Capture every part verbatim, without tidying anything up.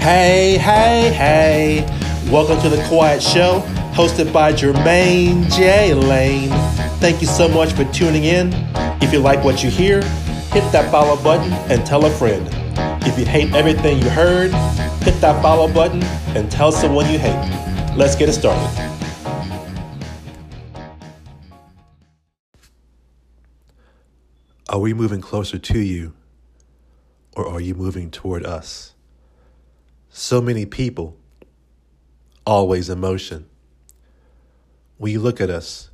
Hey, hey, hey, welcome to The Quiet Show, hosted by Jermaine Jaylane. Thank you so much for tuning in. If you like what you hear, hit that follow button and tell a friend. If you hate everything you heard, hit that follow button and tell someone you hate. Let's get it started. Are we moving closer to you, or are you moving toward us? So many people, always in motion. When you look at us,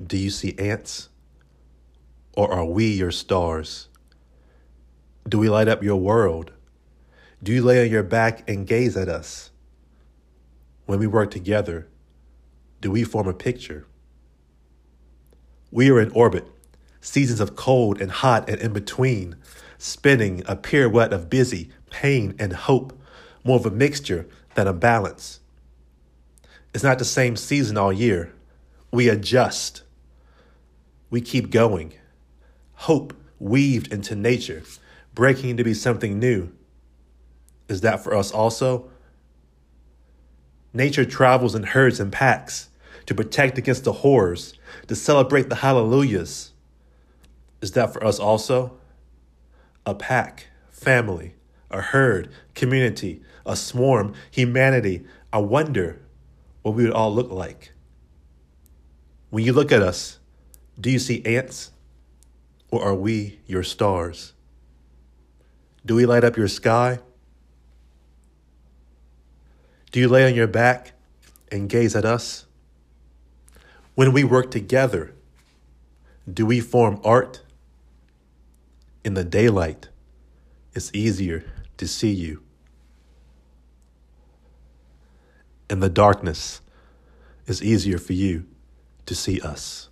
do you see ants? Or are we your stars? Do we light up your world? Do you lay on your back and gaze at us? When we work together, do we form a picture? We are in orbit, seasons of cold and hot and in between, spinning a pirouette of busy, pain and hope, more of a mixture than a balance. It's not the same season all year. We adjust. We keep going. Hope weaved into nature, breaking to be something new. Is that for us also? Nature travels in herds and packs to protect against the horrors, to celebrate the hallelujahs. Is that for us also? A pack, family, a herd, community, a swarm, humanity. I wonder what we would all look like. When you look at us, do you see ants? Or are we your stars? Do we light up your sky? Do you lay on your back and gaze at us? When we work together, do we form art? In the daylight, it's easier to see you. In the darkness, it's easier for you to see us.